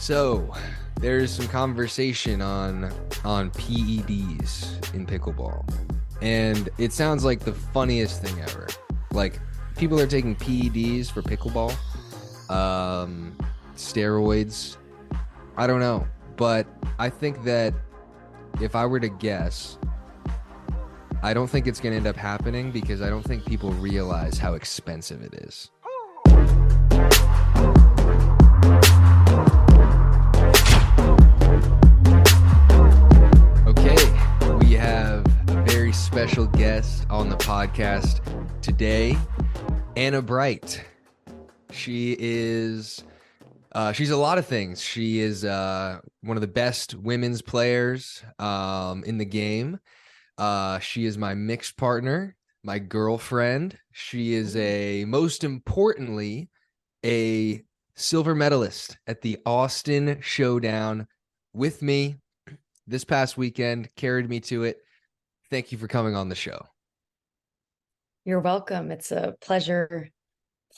So there's some conversation on PEDs in pickleball, and it sounds like the funniest thing ever. Like, people are taking PEDs for pickleball, steroids. I don't know, but I think that if I were to guess, I don't think it's going to end up happening because I don't think people realize how expensive it is. Special guest on the podcast today, Anna Bright. She is, she's a lot of things. She is one of the best women's players in the game. She is my mixed partner, my girlfriend. She is most importantly, a silver medalist at the Austin Showdown with me this past weekend, carried me to it. Thank you for coming on the show. You're welcome. It's a pleasure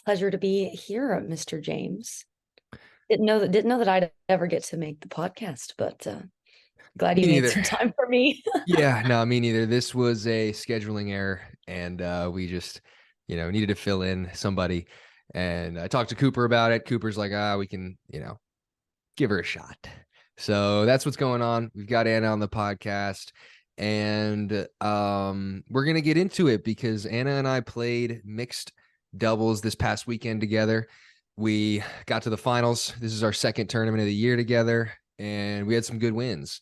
to be here, Mr. James. Didn't know that I'd ever get to make the podcast, but glad you made some time for me. Yeah, no, me neither. This was a scheduling error, and we just, needed to fill in somebody. And I talked to Cooper about it. Cooper's like, we can, give her a shot. So that's what's going on. We've got Anna on the podcast. And we're going to get into it because Anna and I played mixed doubles this past weekend together. We got to the finals. This is our second tournament of the year together, and we had some good wins.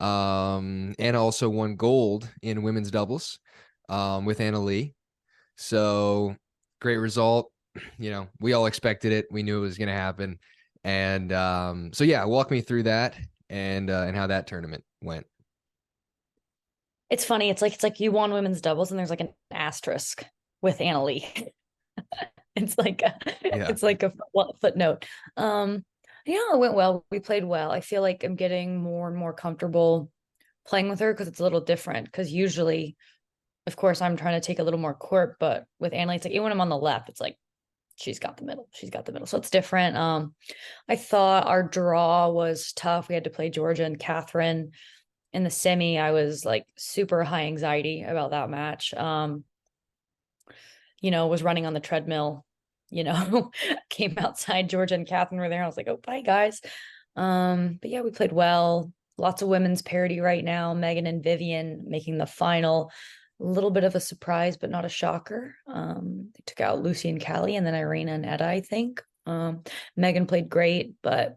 Anna also won gold in women's doubles with Anna Leigh. So great result. We all expected it. We knew it was going to happen. And so, yeah, walk me through that and how that tournament went. It's funny. It's like you won women's doubles and there's like an asterisk with Anna Leigh. It's like a footnote. It went well. We played well. I feel like I'm getting more and more comfortable playing with her because it's a little different. Because usually, of course, I'm trying to take a little more court, but with Anna Leigh, it's like even when I'm on the left, it's like she's got the middle. So it's different. I thought our draw was tough. We had to play Jorja and Catherine. In the semi, I was like super high anxiety about that match. Was running on the treadmill, came outside, Jorja and Catherine were there. I was like, oh, bye guys. But yeah, we played well. Lots of women's parity right now. Megan and Vivian making the final. A little bit of a surprise, but not a shocker. They took out Lucy and Callie and then Irina and Etta, I think. Megan played great, but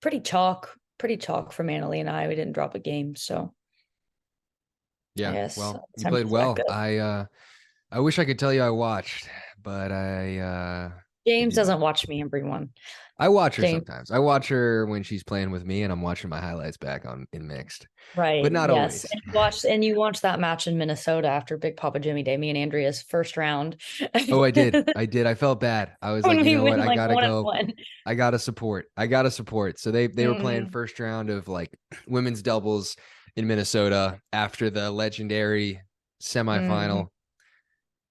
pretty chalk from Anna Leigh and I. We didn't drop a game, so yeah. Well, you played well. I wish I could tell you I watched, but James doesn't watch me. Everyone, I watch her sometimes. I watch her when she's playing with me, and I'm watching my highlights back in mixed, right? But not always. And you watched that match in Minnesota after Big Papa Jimmy Day. Me and Andrea's first round. Oh, I did. I felt bad. I was like, what? I gotta go. I gotta support. So they were playing first round of like women's doubles in Minnesota after the legendary semifinal,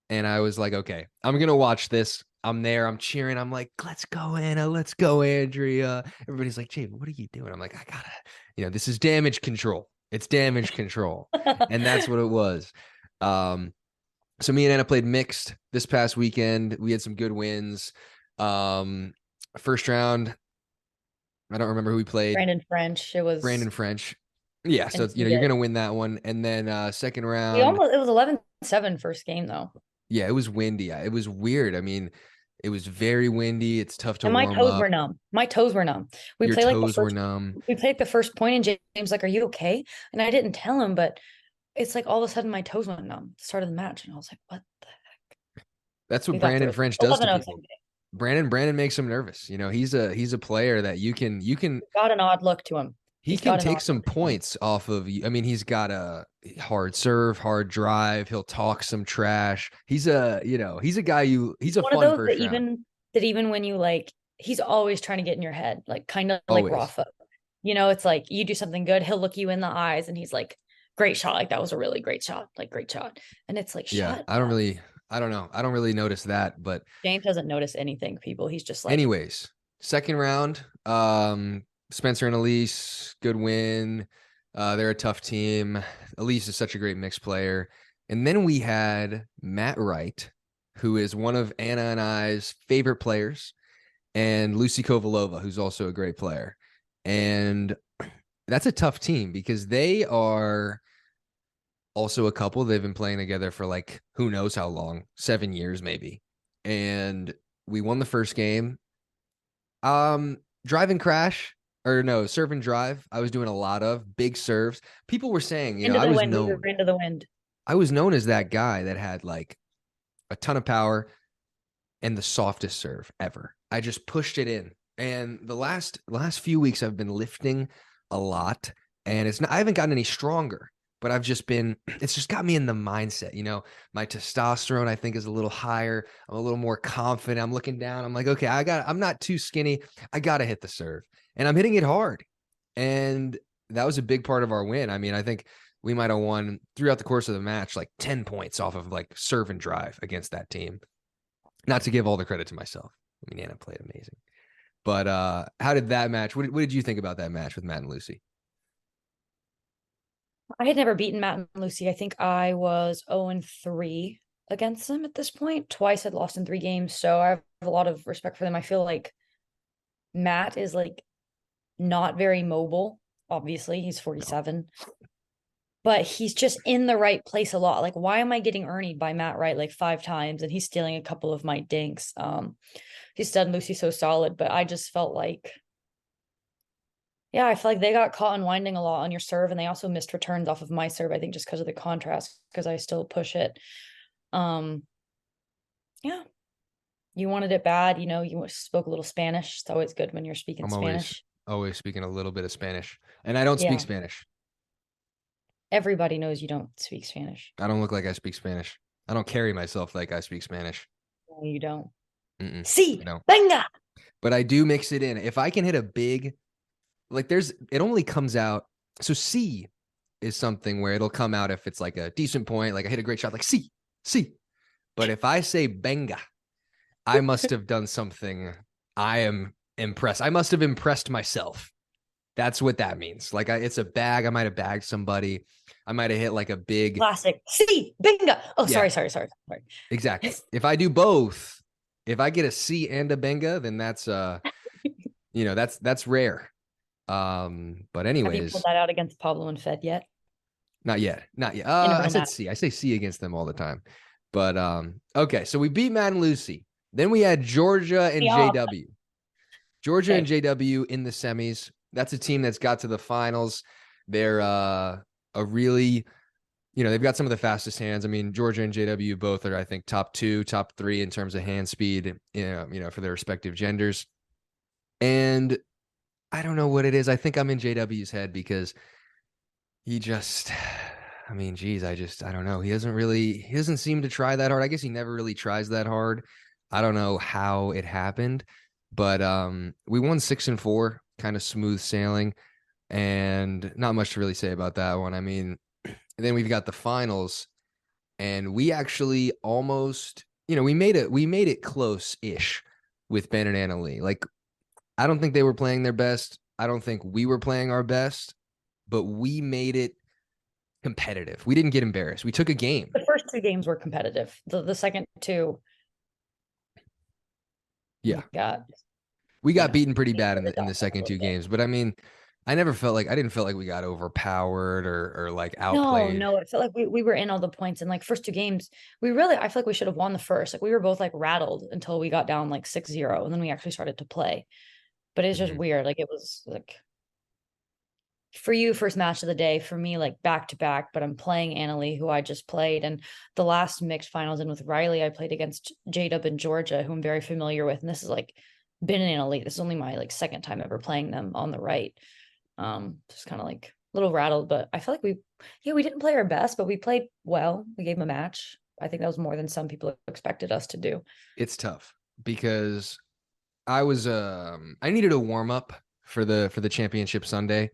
and I was like, okay, I'm gonna watch this. I'm there. I'm cheering. I'm like, let's go, Anna. Let's go, Andrea. Everybody's like, Jay, what are you doing? I'm like, I gotta, this is damage control. It's damage control. And that's what it was. So me and Anna played mixed this past weekend. We had some good wins. First round, I don't remember who we played. Brandon French. Yeah. So, you're going to win that one. And then second round. It was 11-7 first game though. Yeah, it was windy. It was weird. I mean, it was very windy. It's tough to warm up. And my toes were numb. We played the first point, and James was like, "Are you okay?" And I didn't tell him, but it's like all of a sudden my toes went numb at the start of the match, and I was like, "What the heck?" That's what Brandon French does to people. Brandon makes him nervous. He's a player that you can. Got an odd look to him. He can take some points off of you. I mean, he's got a hard serve, hard drive. He'll talk some trash. He's a fun person. Even when you like, he's always trying to get in your head, like kind of like Rafa. It's like you do something good, he'll look you in the eyes, and he's like, "Great shot! Like that was a really great shot! Like great shot!" And it's like, shut up. I don't know. I don't really notice that, but James doesn't notice anything. People, he's just like. Anyways, second round. Spencer and Elise, good win. They're a tough team. Elise is such a great mixed player. And then we had Matt Wright, who is one of Anna and I's favorite players, and Lucy Kovalova, who's also a great player. And that's a tough team because they are also a couple. They've been playing together for like, who knows how long, 7 years maybe. And we won the first game. Drive and crash, or no, serve and drive. I was doing a lot of big serves. People were saying, you know, I was known into the wind. I was known as that guy that had like a ton of power and the softest serve ever. I just pushed it in. And the last few weeks I've been lifting a lot, and it's not, I haven't gotten any stronger, but I've just been, it's just got me in the mindset. You know, my testosterone, I think, is a little higher. I'm a little more confident. I'm looking down. I'm like, okay, I'm not too skinny. I got to hit the serve, and I'm hitting it hard. And that was a big part of our win. I mean, I think we might've won throughout the course of the match, like 10 points off of like serve and drive against that team. Not to give all the credit to myself. I mean, Anna played amazing. But how did that match, what did you think about that match with Matt and Lucy? I had never beaten Matt and Lucy. I think I was 0-3 against them at this point. Twice I'd lost in 3 games. So I have a lot of respect for them. I feel like Matt is like not very mobile. Obviously, he's 47. But he's just in the right place a lot. Like, why am I getting Ernied by Matt Wright like 5 times? And he's stealing a couple of my dinks. He's done Lucy so solid, but I just felt like, yeah, I feel like they got caught unwinding a lot on your serve. And they also missed returns off of my serve, I think, just because of the contrast, because I still push it. Yeah. You wanted it bad. You know, you spoke a little Spanish. It's always good when you're speaking Spanish. Always speaking a little bit of Spanish. And I don't speak Spanish. Everybody knows you don't speak Spanish. I don't look like I speak Spanish. I don't carry myself like I speak Spanish. No, you don't. See, venga. But I do mix it in. If I can hit a big, like there's, it only comes out. So C is something where it'll come out if it's like a decent point. Like I hit a great shot, like C. But if I say benga, I must have done something. I am impressed. I must have impressed myself. That's what that means. Like it's a bag. I might have bagged somebody. I might have hit like a big classic. See, bingo. Oh, yeah. Sorry. Exactly. If I do both, if I get a C and a benga, then that's you know, that's rare. But anyways, have you pulled that out against Pablo and Fed yet? Not yet. I say C against them all the time. But okay, so we beat Matt and Lucy. Then we had Jorja and JW. Jorja and JW in the semis. That's a team that's got to the finals. They're a really, you know, they've got some of the fastest hands. I mean, Jorja and JW both are, I think, top 3 in terms of hand speed, you know, for their respective genders. And I don't know what it is. I think I'm in JW's head because he just, I mean, geez, I don't know. He doesn't seem to try that hard. I guess he never really tries that hard. I don't know how it happened, but we won 6-4. Kind of smooth sailing, and not much to really say about that one. I mean, then we've got the finals, and we actually almost, you know, we made it close-ish with Ben and Anna Leigh. Like, I don't think they were playing their best. I don't think we were playing our best, but we made it competitive. We didn't get embarrassed. We took a game. The first 2 games were competitive. The second 2. Yeah. God. We got beaten pretty bad in the second 2 games, but I mean, I didn't feel like we got overpowered or like outplayed. No, it felt like we were in all the points, and like first 2 games, I feel like we should have won the first. Like we were both like rattled until we got down like 6-0, and then we actually started to play. But it's just weird. Like it was like for you, first match of the day. For me, like back to back. But I'm playing Anna Leigh, who I just played, and the last mixed finals in with Riley, I played against J-Dub and Jorja, who I'm very familiar with, and this is like. Been in elite. This is only my like second time ever playing them on the right. Just kind of like a little rattled, but I feel like we didn't play our best, but we played well. We gave them a match. I think that was more than some people expected us to do. It's tough because I was I needed a warm up for the championship Sunday,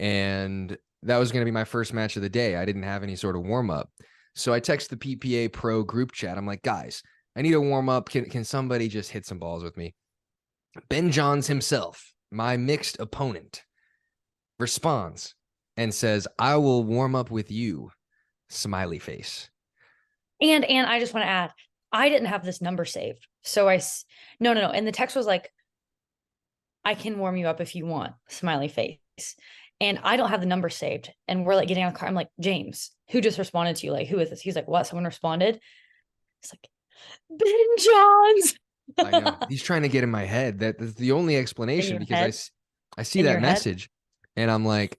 and that was going to be my first match of the day. I didn't have any sort of warm up, so I text the PPA Pro group chat. I'm like, guys, I need a warm up. Can somebody just hit some balls with me? Ben Johns himself my mixed opponent responds and says, I will warm up with you, smiley face. And I just want to add, I didn't have this number saved. So no. And the text was like, I can warm you up if you want, smiley face. And I don't have the number saved. And we're like getting on the car. I'm like, James, who just responded to you? Like, who is this? He's like, what? Someone responded. It's like, Ben Johns. I know. He's trying to get in my head. That's the only explanation, because I see that message and I'm like,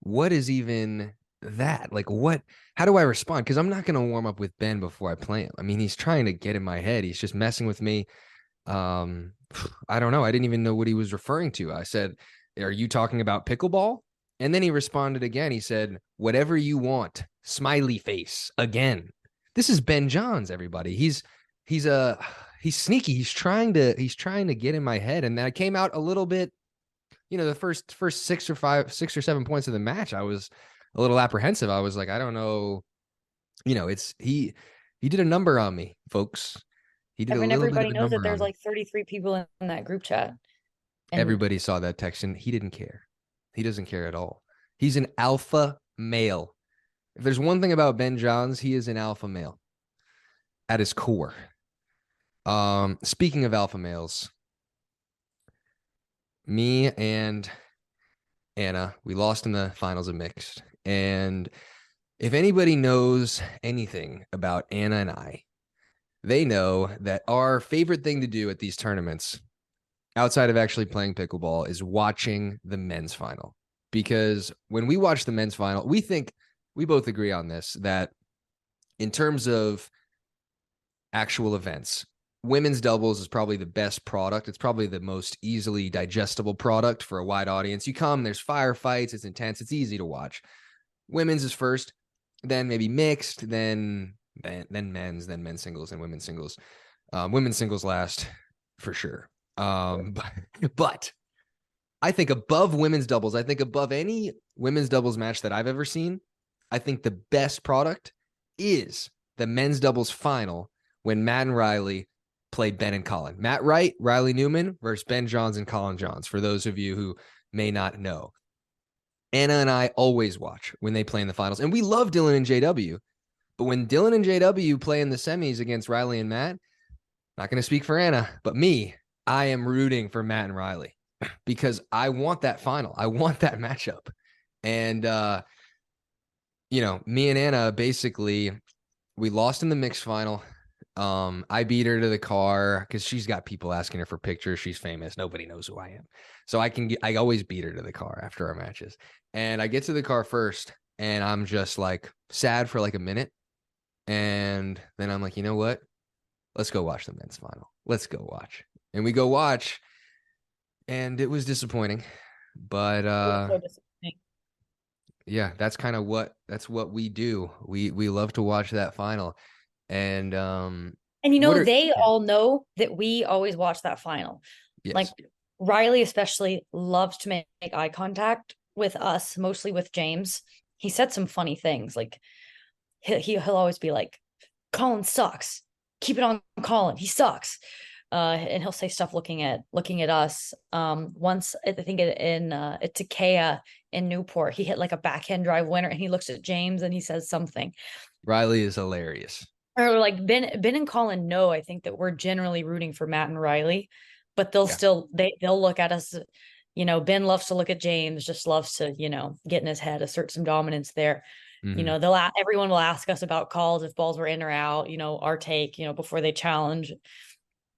what is even that? Like, what? How do I respond? Because I'm not going to warm up with Ben before I play him. I mean, he's trying to get in my head. He's just messing with me. I don't know. I didn't even know what he was referring to. I said, are you talking about pickleball? And then he responded again. He said, whatever you want, smiley face again. This is Ben Johns, everybody. He's sneaky. He's trying to get in my head. And then I came out a little bit, you know, the first 6 or 7 points of the match, I was a little apprehensive. I was like, I don't know. You know, it's, he did a number on me, folks. He did. Everybody knows that there's like 33 people in that group chat. And everybody saw that text and he didn't care. He doesn't care at all. He's an alpha male. If there's one thing about Ben Johns, he is an alpha male at his core. Speaking of alpha males, me and Anna, we lost in the finals of mixed. And if anybody knows anything about Anna and I, they know that our favorite thing to do at these tournaments, outside of actually playing pickleball, is watching the men's final. Because when we watch the men's final, we think, we both agree on this, that in terms of actual events, women's doubles is probably the best product. It's probably the most easily digestible product for a wide audience. You come, there's firefights, it's intense, it's easy to watch. Women's is first, then maybe mixed, then men's, then men's singles and women's singles. Women's singles last for sure. But I think above women's doubles, I think above any women's doubles match that I've ever seen, I think the best product is the men's doubles final when Matt and Riley play Ben and Colin. Matt Wright, Riley Newman versus Ben Johns and Colin Johns, for those of you who may not know. Anna and I always watch when they play in the finals. And we love Dylan and JW, but when Dylan and JW play in the semis against Riley and Matt, not going to speak for Anna, but me, I am rooting for Matt and Riley because I want that final. I want that matchup. And, you know, me and Anna, basically, we lost in the mixed final. I beat her to the car because she's got people asking her for pictures. She's famous. Nobody knows who I am. So I always beat her to the car after our matches. And I get to the car first and I'm just like sad for like a minute. And then I'm like, you know what? Let's go watch the men's final. Let's go watch. And we go watch. And it was disappointing, but, it was so disappointing. Yeah, that's kind of what we do. We love to watch that final. And you know, they all know that we always watch that final. Yes. Like Riley especially loves to make eye contact with us, mostly with James. He said some funny things. Like he'll always be like, Colin sucks. Keep it on Colin. He sucks. And he'll say stuff looking at us. Once I think at Takea in Newport, he hit like a backhand drive winner and he looks at James and he says something. Riley is hilarious. Or like Ben and Colin know, I think, that we're generally rooting for Matt and Riley, but they'll look at us. You know, Ben loves to look at James, just loves to, you know, get in his head, assert some dominance there. Mm-hmm. You know, everyone will ask us about calls, if balls were in or out, you know, our take, you know, before they challenge.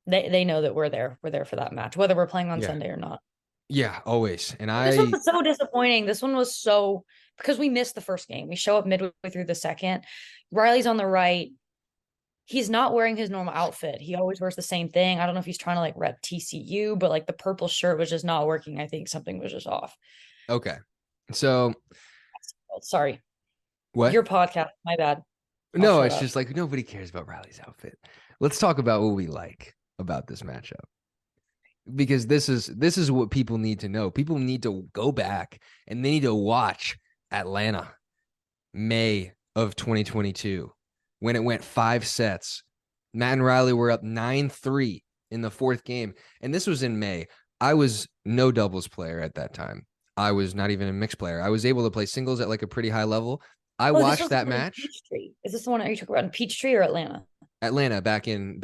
They know that we're there for that match, whether we're playing on Sunday or not. Yeah, always. And this one was so disappointing. This one was so, because we missed the first game. We show up midway through the second. Riley's on the right. He's not wearing his normal outfit. He always wears the same thing. I don't know if he's trying to like rep TCU, but like the purple shirt was just not working. I think something was just off. Okay. So. Sorry. What? Your podcast. My bad. No, it's just like nobody cares about Riley's outfit. Let's talk about what we like about this matchup. Because this is what people need to know. People need to go back and they need to watch Atlanta, May of 2022. When it went 5 sets, Matt and Riley were up 9-3 in the 4th game. And this was in May. I was no doubles player at that time. I was not even a mixed player. I was able to play singles at like a pretty high level. I watched that match. Is this the one that you talk about in Peachtree or Atlanta? Atlanta, back in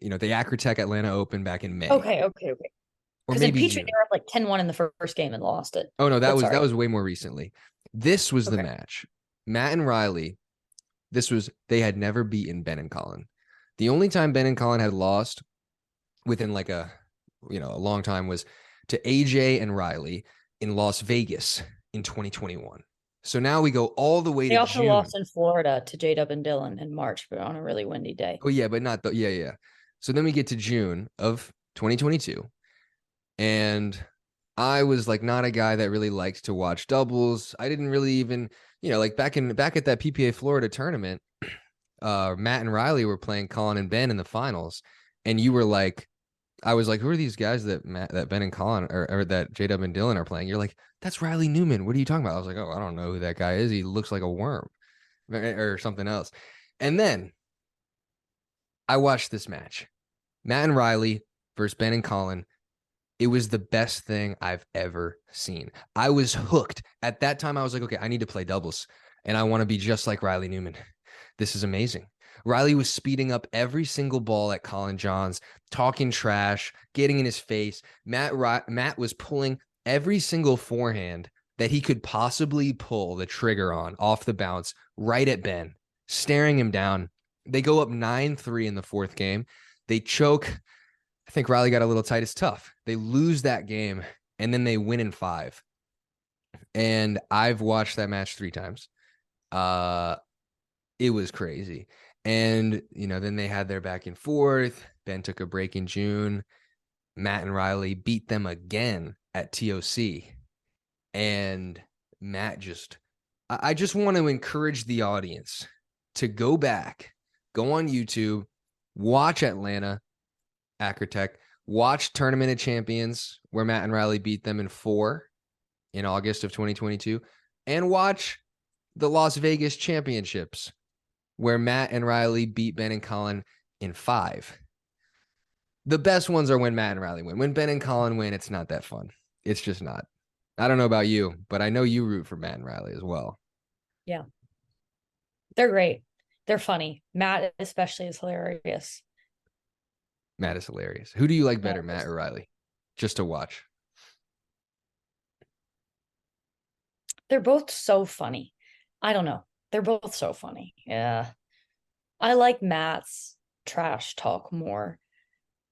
you know, the Acrotech Atlanta Open back in May. Okay. Because in Peachtree they were up like 10-1 in the first game and lost it. Oh no, that was way more recently. This was the match. Matt and Riley. They had never beaten Ben and Colin. The only time Ben and Colin had lost within like a long time was to AJ and Riley in Las Vegas in 2021. So now we go all the way to June. They also lost in Florida to JW and Dylan in March, but on a really windy day. Oh yeah, but not the yeah. So then we get to June of 2022. And I was like not a guy that really liked to watch doubles. I didn't really even, you know, like back at that PPA Florida tournament, Matt and Riley were playing Colin and Ben in the finals. And you were like, I was like, who are these guys that Ben and Colin or that JW and Dylan are playing? You're like, that's Riley Newman. What are you talking about? I was like, oh, I don't know who that guy is. He looks like a worm or something else. And then I watched this match, Matt and Riley versus Ben and Colin. It was the best thing I've ever seen. I was hooked. At that time, I was like, okay, I need to play doubles and I want to be just like Riley Newman. This is amazing. Riley was speeding up every single ball at Colin Johns, talking trash, getting in his face. Matt was pulling every single forehand that he could possibly pull the trigger on off the bounce right at Ben, staring him down. They go up 9-3 in the fourth game. They choke. I think Riley got a little tight. It's tough. They lose that game, and then they win in 5. And I've watched that match 3 times. It was crazy. And, you know, then they had their back and forth. Ben took a break in June. Matt and Riley beat them again at TOC. And Matt I just want to encourage the audience to go back, go on YouTube, watch Atlanta, Acrotech, watch Tournament of Champions where Matt and Riley beat them in 4 in August of 2022, and watch the Las Vegas Championships where Matt and Riley beat Ben and Colin in 5. The best ones are when Matt and Riley win. When Ben and Colin win, it's not that fun. It's just not. I don't know about you, but I know you root for Matt and Riley as well. Yeah. They're great. They're funny. Matt especially is hilarious. Matt is hilarious. Who do you like better, Matt or Riley? Just to watch. They're both so funny. I don't know. They're both so funny. Yeah. I like Matt's trash talk more.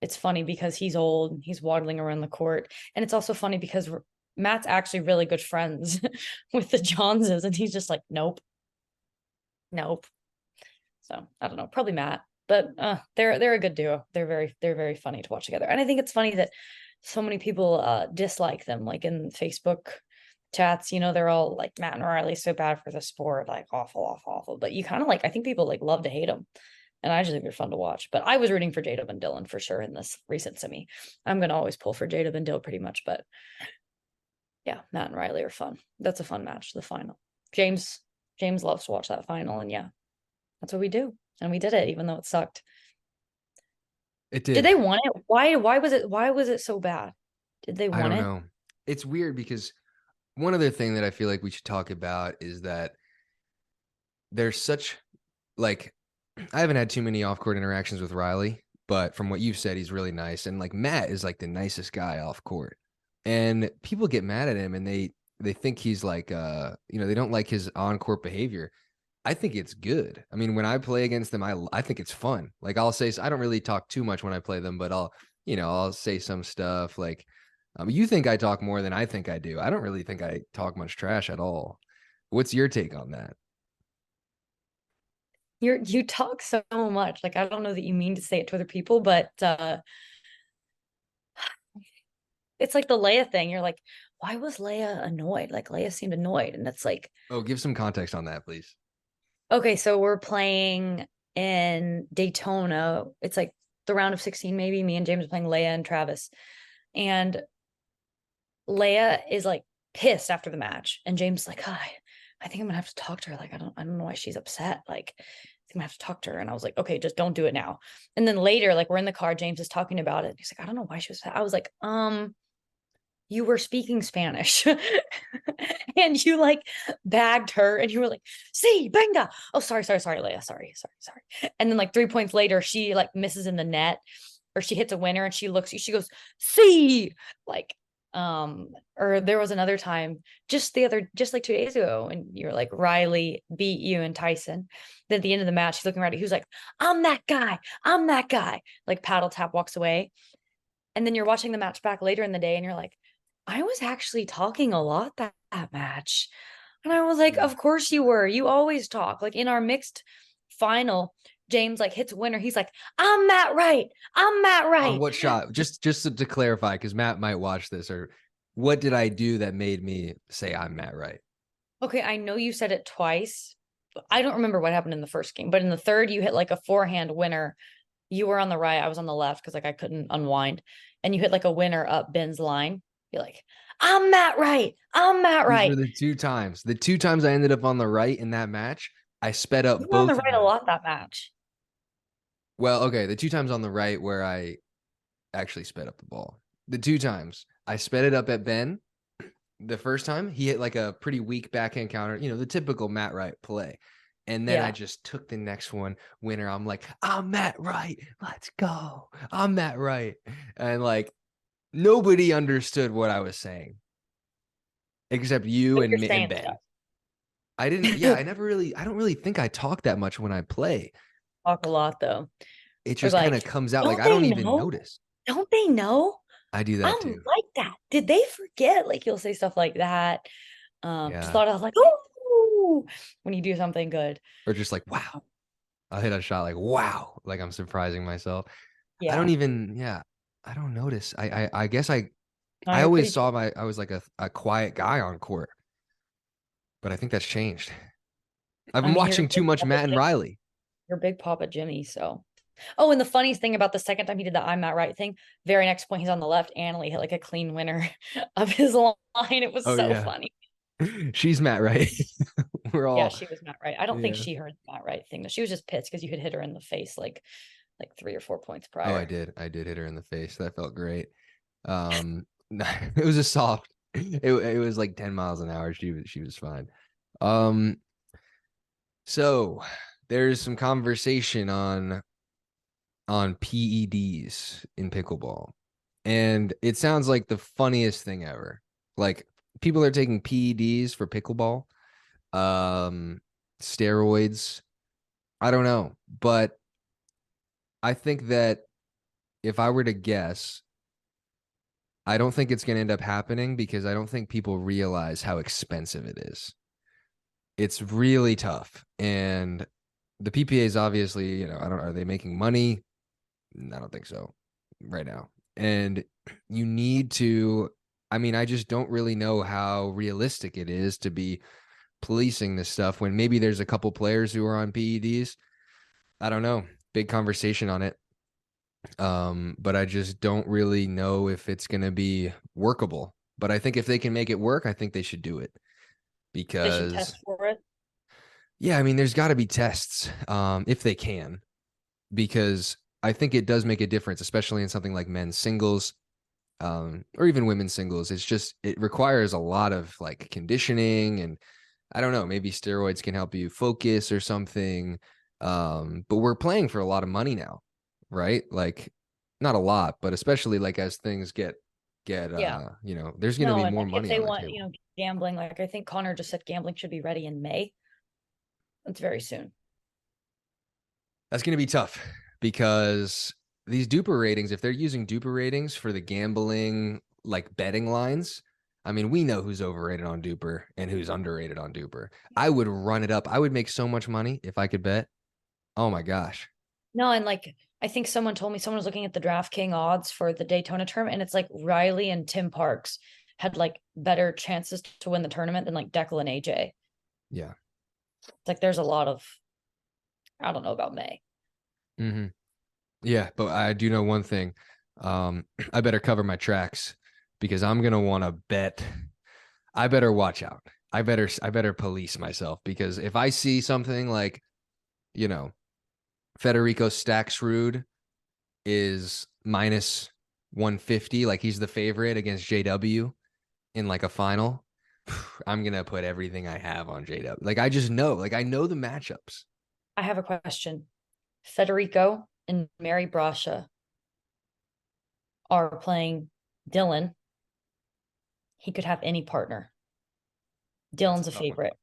It's funny because he's old. He's waddling around the court. And it's also funny because Matt's actually really good friends with the Johnses. And he's just like, nope. So I don't know. Probably Matt. But they're a good duo. They're very funny to watch together. And I think it's funny that so many people dislike them. Like in Facebook chats, you know, they're all like, Matt and Riley so bad for the sport, like awful, but you kind of like, I think people like love to hate them, and I just think they're fun to watch. But I was rooting for JW and Dylan for sure in this recent semi. I'm gonna always pull for JW and Dylan pretty much, but yeah, Matt and Riley are fun. That's a fun match, the final. James loves to watch that final, and yeah, that's what we do, and we did it even though it sucked. It did. Did they want it? Why was it so bad? Did they want it? I don't know. It's weird because one other thing that I feel like we should talk about is that there's such, like, I haven't had too many off-court interactions with Riley, but from what you've said, he's really nice. And like Matt is like the nicest guy off-court, and people get mad at him and they think he's like, you know, they don't like his on-court behavior. I think it's good. I mean, when I play against them, I think it's fun. Like I'll say, I don't really talk too much when I play them, but I'll say some stuff like, you think I talk more than I think I do. I don't really think I talk much trash at all. What's your take on that? You talk so much. Like, I don't know that you mean to say it to other people, but it's like the Leia thing. You're like, why was Leia annoyed? Like, Leia seemed annoyed. And it's like... Oh, give some context on that, please. Okay, so we're playing in Daytona. It's like the round of 16, maybe. Me and James are playing Leia and Travis. And Leia is like pissed after the match, and James is like, hi, I think I'm gonna have to talk to her. Like, I don't know why she's upset. Like, I think I'm gonna have to talk to her. And I was like, okay, just don't do it now. And then later, like, we're in the car, James is talking about it. He's like, I don't know why she was upset. I was like, you were speaking Spanish and you like bagged her and you were like, "Sí, venga." Oh, sorry, Leia. Sorry. And then like 3 points later, she like misses in the net or she hits a winner and she looks, she goes, "Sí." Like, or there was another time just like 2 days ago, and you were like, "Riley beat you and Tyson." Then at the end of the match, she's looking right at you. He was like, I'm that guy. Like paddle tap, walks away. And then you're watching the match back later in the day and you're like, "I was actually talking a lot that match." And I was like, "Of course you were. You always talk." Like in our mixed final, James like hits a winner. He's like, I'm Matt Wright. On what shot? Just to clarify, because Matt might watch this, or what did I do that made me say I'm Matt Wright? Okay, I know you said it twice. I don't remember what happened in the first game, but in the third, you hit like a forehand winner. You were on the right, I was on the left because like I couldn't unwind. And you hit like a winner up Ben's line. You're like, I'm Matt Wright. These were the two times I ended up on the right in that match, I sped up. You were on the right a lot that match. Well, okay, the two times on the right where I actually sped up the ball. The two times I sped it up at Ben. The first time he hit like a pretty weak backhand counter, you know, the typical Matt Wright play. And then I just took the next one winner. I'm like, "I'm Matt Wright. Let's go. I'm Matt Wright." And like nobody understood what I was saying except you and Ben. Stuff. I didn't. Yeah, I don't really think I talk that much when I play. Talk a lot though. It just kind of comes out. Like I don't even notice. Don't they know? I do that too. I'm like that. Did they forget? Like you'll say stuff like that. Just thought I was like, "Oh," when you do something good. Or just like, "Wow." I'll hit a shot like, "Wow." Like I'm surprising myself. Yeah. I don't notice. I guess I always saw I was like a quiet guy on court. But I think that's changed. I've been watching too much Matt and Riley. You're big Papa Jimmy, so. Oh, and the funniest thing about the second time he did the "I'm Matt Wright" thing, very next point, he's on the left. Anna Leigh hit like a clean winner of his line. It was funny. She's Matt Wright. She was Matt Wright. I don't think she heard the Matt Wright thing. She was just pissed because you had hit her in the face like 3 or 4 points prior. Oh, I did hit her in the face. That felt great. It was a soft. It was like 10 miles an hour. She was fine. So there's some conversation on PEDs in pickleball, and it sounds like the funniest thing ever. Like people are taking PEDs for pickleball, steroids. I don't know, but I think that if I were to guess, I don't think it's going to end up happening because I don't think people realize how expensive it is. It's really tough. And the PPA is obviously, you know, are they making money? I don't think so right now. And you need to, I just don't really know how realistic it is to be policing this stuff when maybe there's a couple players who are on PEDs. I don't know. Big conversation on it. But I just don't really know if it's going to be workable. But I think if they can make it work, I think they should do it because they should test for it. Yeah, there's got to be tests if they can, because I think it does make a difference, especially in something like men's singles or even women's singles. It's just it requires a lot of like conditioning, and I don't know, maybe steroids can help you focus or something. But we're playing for a lot of money now, right? Like not a lot, but especially like as things get you know, there's going to be more money. If they want, you know, gambling, like I think Connor just said gambling should be ready in May. That's very soon. That's going to be tough because these Duper ratings, if they're using Duper ratings for the gambling, like betting lines, we know who's overrated on Duper and who's underrated on Duper. I would run it up. I would make so much money if I could bet. Oh my gosh. No, and like, I think someone was looking at the DraftKings odds for the Daytona tournament, and it's like Riley and Tim Parks had like better chances to win the tournament than like Declan and AJ. Yeah. It's like there's a lot of, I don't know about May. Mm-hmm. Yeah, but I do know one thing. I better cover my tracks because I'm going to want to bet. I better watch out. I better police myself, because if I see something like, you know, Federico Staxrud is minus 150, like he's the favorite against JW in like a final, I'm going to put everything I have on JW. Like, I just know, like I know the matchups. I have a question. Federico and Mary Brasha are playing Dylan. He could have any partner. Dylan's a favorite.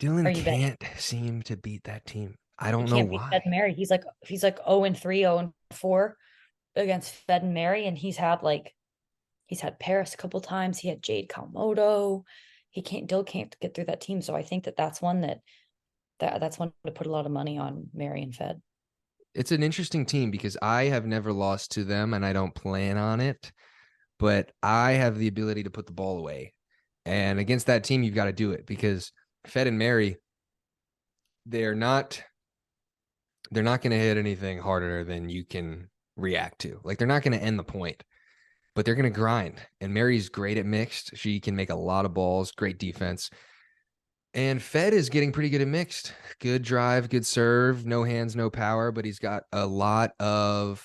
Dylan can't seem to beat that team. I don't know why. Fed and Mary. He's like 0-3, 0-4 against Fed and Mary, and he's had Paris a couple times. He had Jade Kalmodo. Dylan can't get through that team. So I think that's one to put a lot of money on, Mary and Fed. It's an interesting team because I have never lost to them, and I don't plan on it. But I have the ability to put the ball away, and against that team, you've got to do it because Fed and Mary, they're not going to hit anything harder than you can react to. Like, they're not going to end the point, but they're going to grind. And Mary's great at mixed. She can make a lot of balls, great defense. And Fed is getting pretty good at mixed. Good drive, good serve, no hands, no power, but he's got a lot of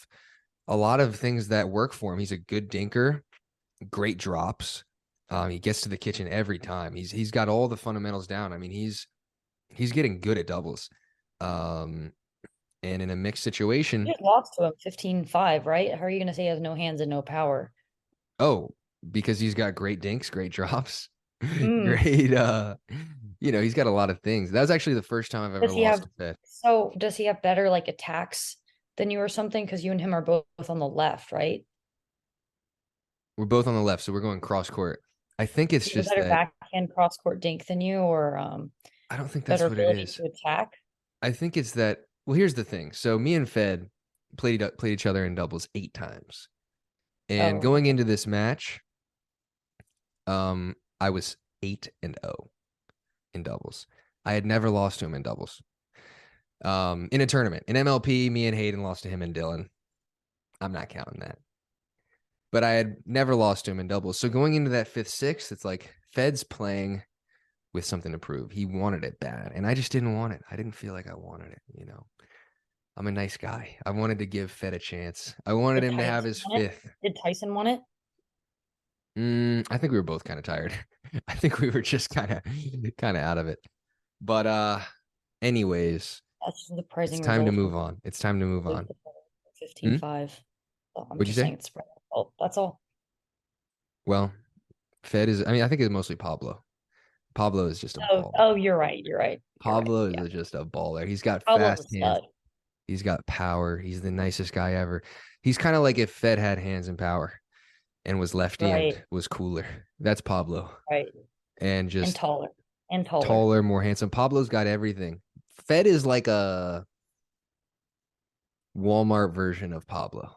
things that work for him. He's a good dinker, great drops. He gets to the kitchen every time. He's got all the fundamentals down. I mean, he's getting good at doubles. And in a mixed situation, he lost to him 15-5, right? How are you going to say he has no hands and no power? Oh, because he's got great dinks, great drops, great. He's got a lot of things. That was actually the first time I've ever lost to Fed. So does he have better like attacks than you or something? Because you and him are both on the left, right? We're both on the left, so we're going cross court. I think it's just better backhand cross court dink than you, or I don't think that's what it is. To attack. I think it's that. Well, here's the thing. So me and Fed played each other in doubles 8 times. And going into this match, I was 8-0 in doubles. I had never lost to him in doubles. In a tournament. In MLP, me and Hayden lost to him and Dylan. I'm not counting that. But I had never lost to him in doubles. So going into that 5th, 6th, it's like Fed's playing with something to prove. He wanted it bad, and I just didn't want it. I didn't feel like I wanted it, you know. I'm a nice guy. I wanted to give Fed a chance. I wanted him to have his 5th. Did Tyson want it? I think we were both kind of tired. I think we were just kind of out of it. But anyways, that's surprising. It's time to move on. It's time to move on. 15-5. What'd you say? It's oh, that's all. Well, Fed is. I mean, I think it's mostly Pablo. Pablo is just a baller. Oh, you're right. Pablo is just a baller. He's got fast hands. He's got power. He's the nicest guy ever. He's kind of like if Fed had hands and power and was lefty and was cooler. That's Pablo. Right. And just taller, more handsome. Pablo's got everything. Fed is like a Walmart version of Pablo.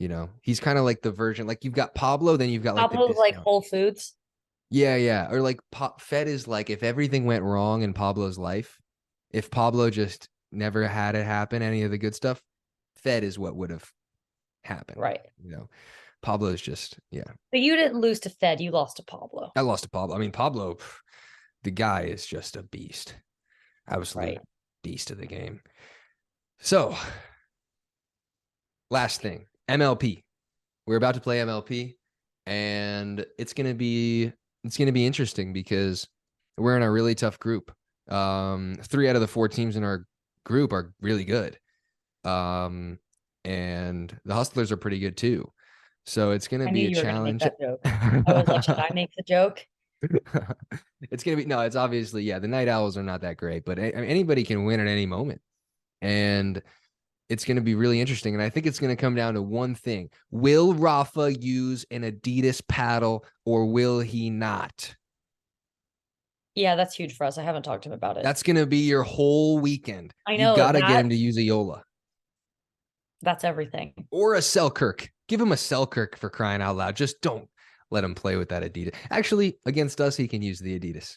You know, he's kind of like the version, like you've got Pablo, then you've got like Pablo's like Whole Foods. Yeah. Or like Fed is like if everything went wrong in Pablo's life, if Pablo just never had it happen, any of the good stuff, Fed is what would have happened. Right. You know, Pablo's just, yeah. But you didn't lose to Fed. You lost to Pablo. I lost to Pablo. I mean, Pablo, the guy is just a beast. Absolutely beast of the game. So last thing, MLP. We're about to play MLP. And it's going to be interesting because we're in a really tough group. 3 out of the 4 teams in our group are really good. And the Hustlers are pretty good too. So it's going to be a challenge. Should I make the joke? It's obviously, the Night Owls are not that great, but anybody can win at any moment. And it's going to be really interesting. And I think it's going to come down to one thing. Will Rafa use an Adidas paddle or will he not? Yeah, that's huge for us. I haven't talked to him about it. That's going to be your whole weekend. I know. You got to get him to use a Yola. That's everything. Or a Selkirk. Give him a Selkirk for crying out loud. Just don't let him play with that Adidas. Actually, against us, he can use the Adidas.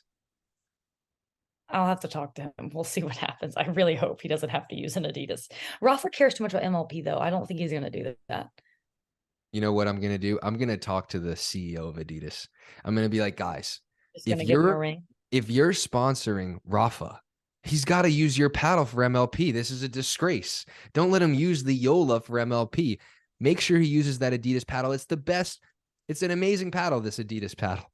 I'll have to talk to him. We'll see what happens. I really hope he doesn't have to use an Adidas. Rafa cares too much about MLP, though. I don't think he's going to do that. You know what I'm going to do? I'm going to talk to the CEO of Adidas. I'm going to be like, guys, if you're sponsoring Rafa, he's got to use your paddle for MLP. This is a disgrace. Don't let him use the Yola for MLP. Make sure he uses that Adidas paddle. It's the best. It's an amazing paddle, this Adidas paddle.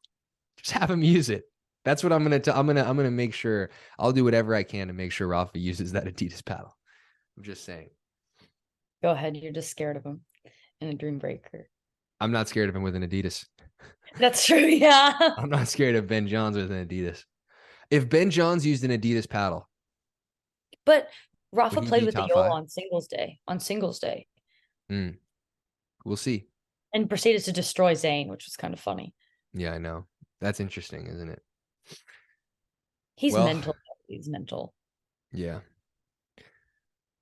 Just have him use it. That's what I'm going to, I'm going to make sure I'll do whatever I can to make sure Rafa uses that Adidas paddle. I'm just saying. Go ahead. You're just scared of him in a Dreambreaker. I'm not scared of him with an Adidas. That's true. Yeah. I'm not scared of Ben Johns with an Adidas. If Ben Johns used an Adidas paddle. But Rafa played with the Yola on singles day. Mm. We'll see. And proceeded to destroy Zane, which was kind of funny. Yeah, I know. That's interesting, isn't it? He's mental. Yeah.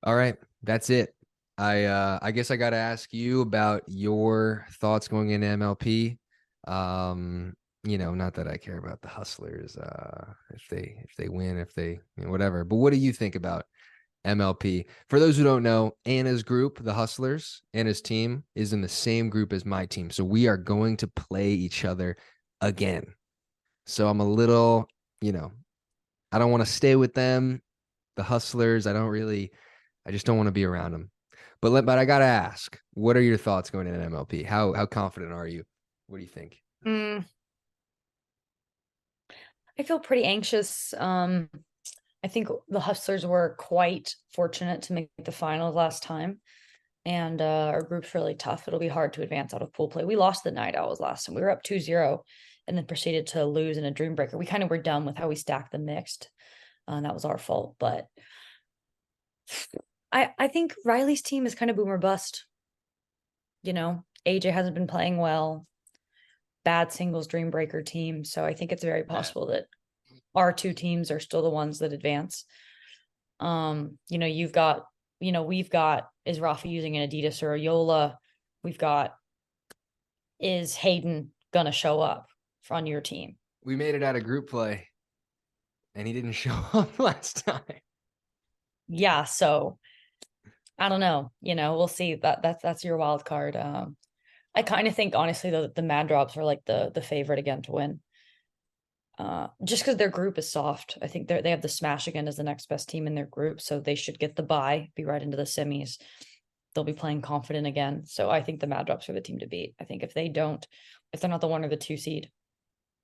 All right. That's it. I guess I got to ask you about your thoughts going into MLP. You know, not that I care about the Hustlers, if they win, whatever, but what do you think about MLP? For those who don't know, Anna's group, the Hustlers, Anna's team is in the same group as my team. So we are going to play each other again. So I'm a little, I don't want to stay with them. The Hustlers, I just don't want to be around them. But I got to ask, what are your thoughts going into MLP? How confident are you? What do you think? I feel pretty anxious. I think the Hustlers were quite fortunate to make the finals last time. And our group's really tough. It'll be hard to advance out of pool play. We lost the Night Owls last time. We were up 2-0 and then proceeded to lose in a Dreambreaker. We kind of were done with how we stacked the mixed. And that was our fault. But I think Riley's team is kind of boom or bust. AJ hasn't been playing well. Bad singles Dreambreaker team. So I think it's very possible that our two teams are still the ones that advance. Is Rafa using an Adidas or a Yola? Is Hayden going to show up on your team? We made it out of group play and he didn't show up last time. Yeah. So I don't know, we'll see. That's your wild card. I kind of think, honestly, though, that the Mad Drops are like the favorite again to win. Just because their group is soft. I think they have the Smash again as the next best team in their group. So they should get the bye, be right into the semis. They'll be playing confident again. So I think the Mad Drops are the team to beat. I think if they're not the 1 or the 2 seed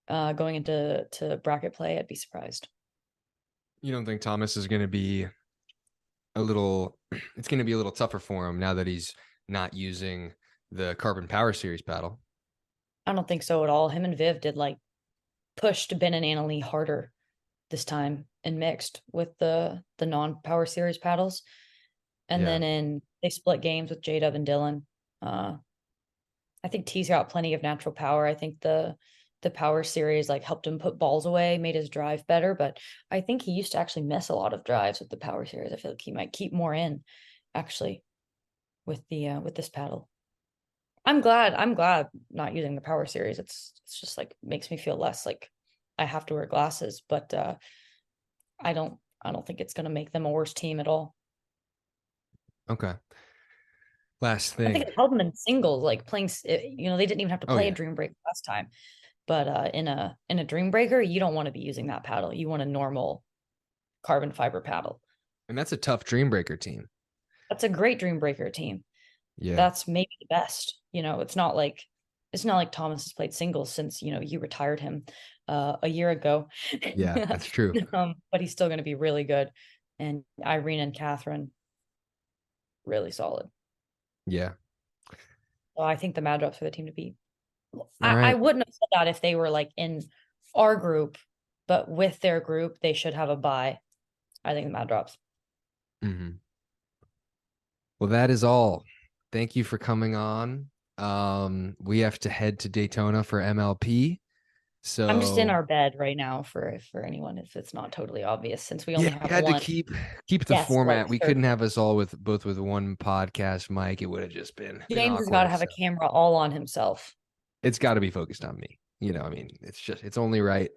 going into bracket play, I'd be surprised. You don't think Thomas is going to be a little tougher for him now that he's not using the Carbon Power Series paddle? I don't think so at all. Him and Viv did pushed Ben and Anna Leigh harder this time and mixed with the non-Power Series paddles. And yeah. Then they split games with JW and Dylan. I think T's got plenty of natural power. I think the Power Series helped him put balls away, made his drive better, but I think he used to actually miss a lot of drives with the Power Series. I feel like he might keep more in actually with this paddle. I'm glad not using the Power Series. It's just makes me feel less I have to wear glasses, but I don't think it's going to make them a worse team at all. Okay. Last thing. I think it helped them in singles, playing, they didn't even have to play a Dreambreaker last time, but in a Dreambreaker, you don't want to be using that paddle. You want a normal carbon fiber paddle. And that's a tough Dreambreaker team. That's a great Dreambreaker team. Yeah. That's maybe the best. It's not like Thomas has played singles since you retired him a year ago. Yeah, that's true. But he's still going to be really good, and Irene and Catherine really solid. Yeah. So I think the Mad Drops are the team to beat. I wouldn't have said that if they were in our group, but with their group they should have a bye. I think the Mad Drops. Mm-hmm. Well, that is all. Thank you for coming on. We have to head to Daytona for MLP. So I'm just in our bed right now for anyone, if it's not totally obvious, since we only had one. To keep the format. We couldn't have us all with one podcast mic. It would have just been James has got to have a camera all on himself. It's got to be focused on me. It's only right.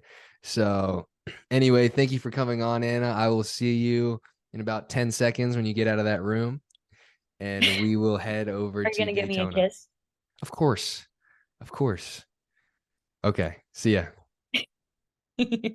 So anyway, thank you for coming on, Anna. I will see you in about 10 seconds when you get out of that room. And we will head over to Daytona. Are you going to give me a kiss? Of course. Okay. See ya.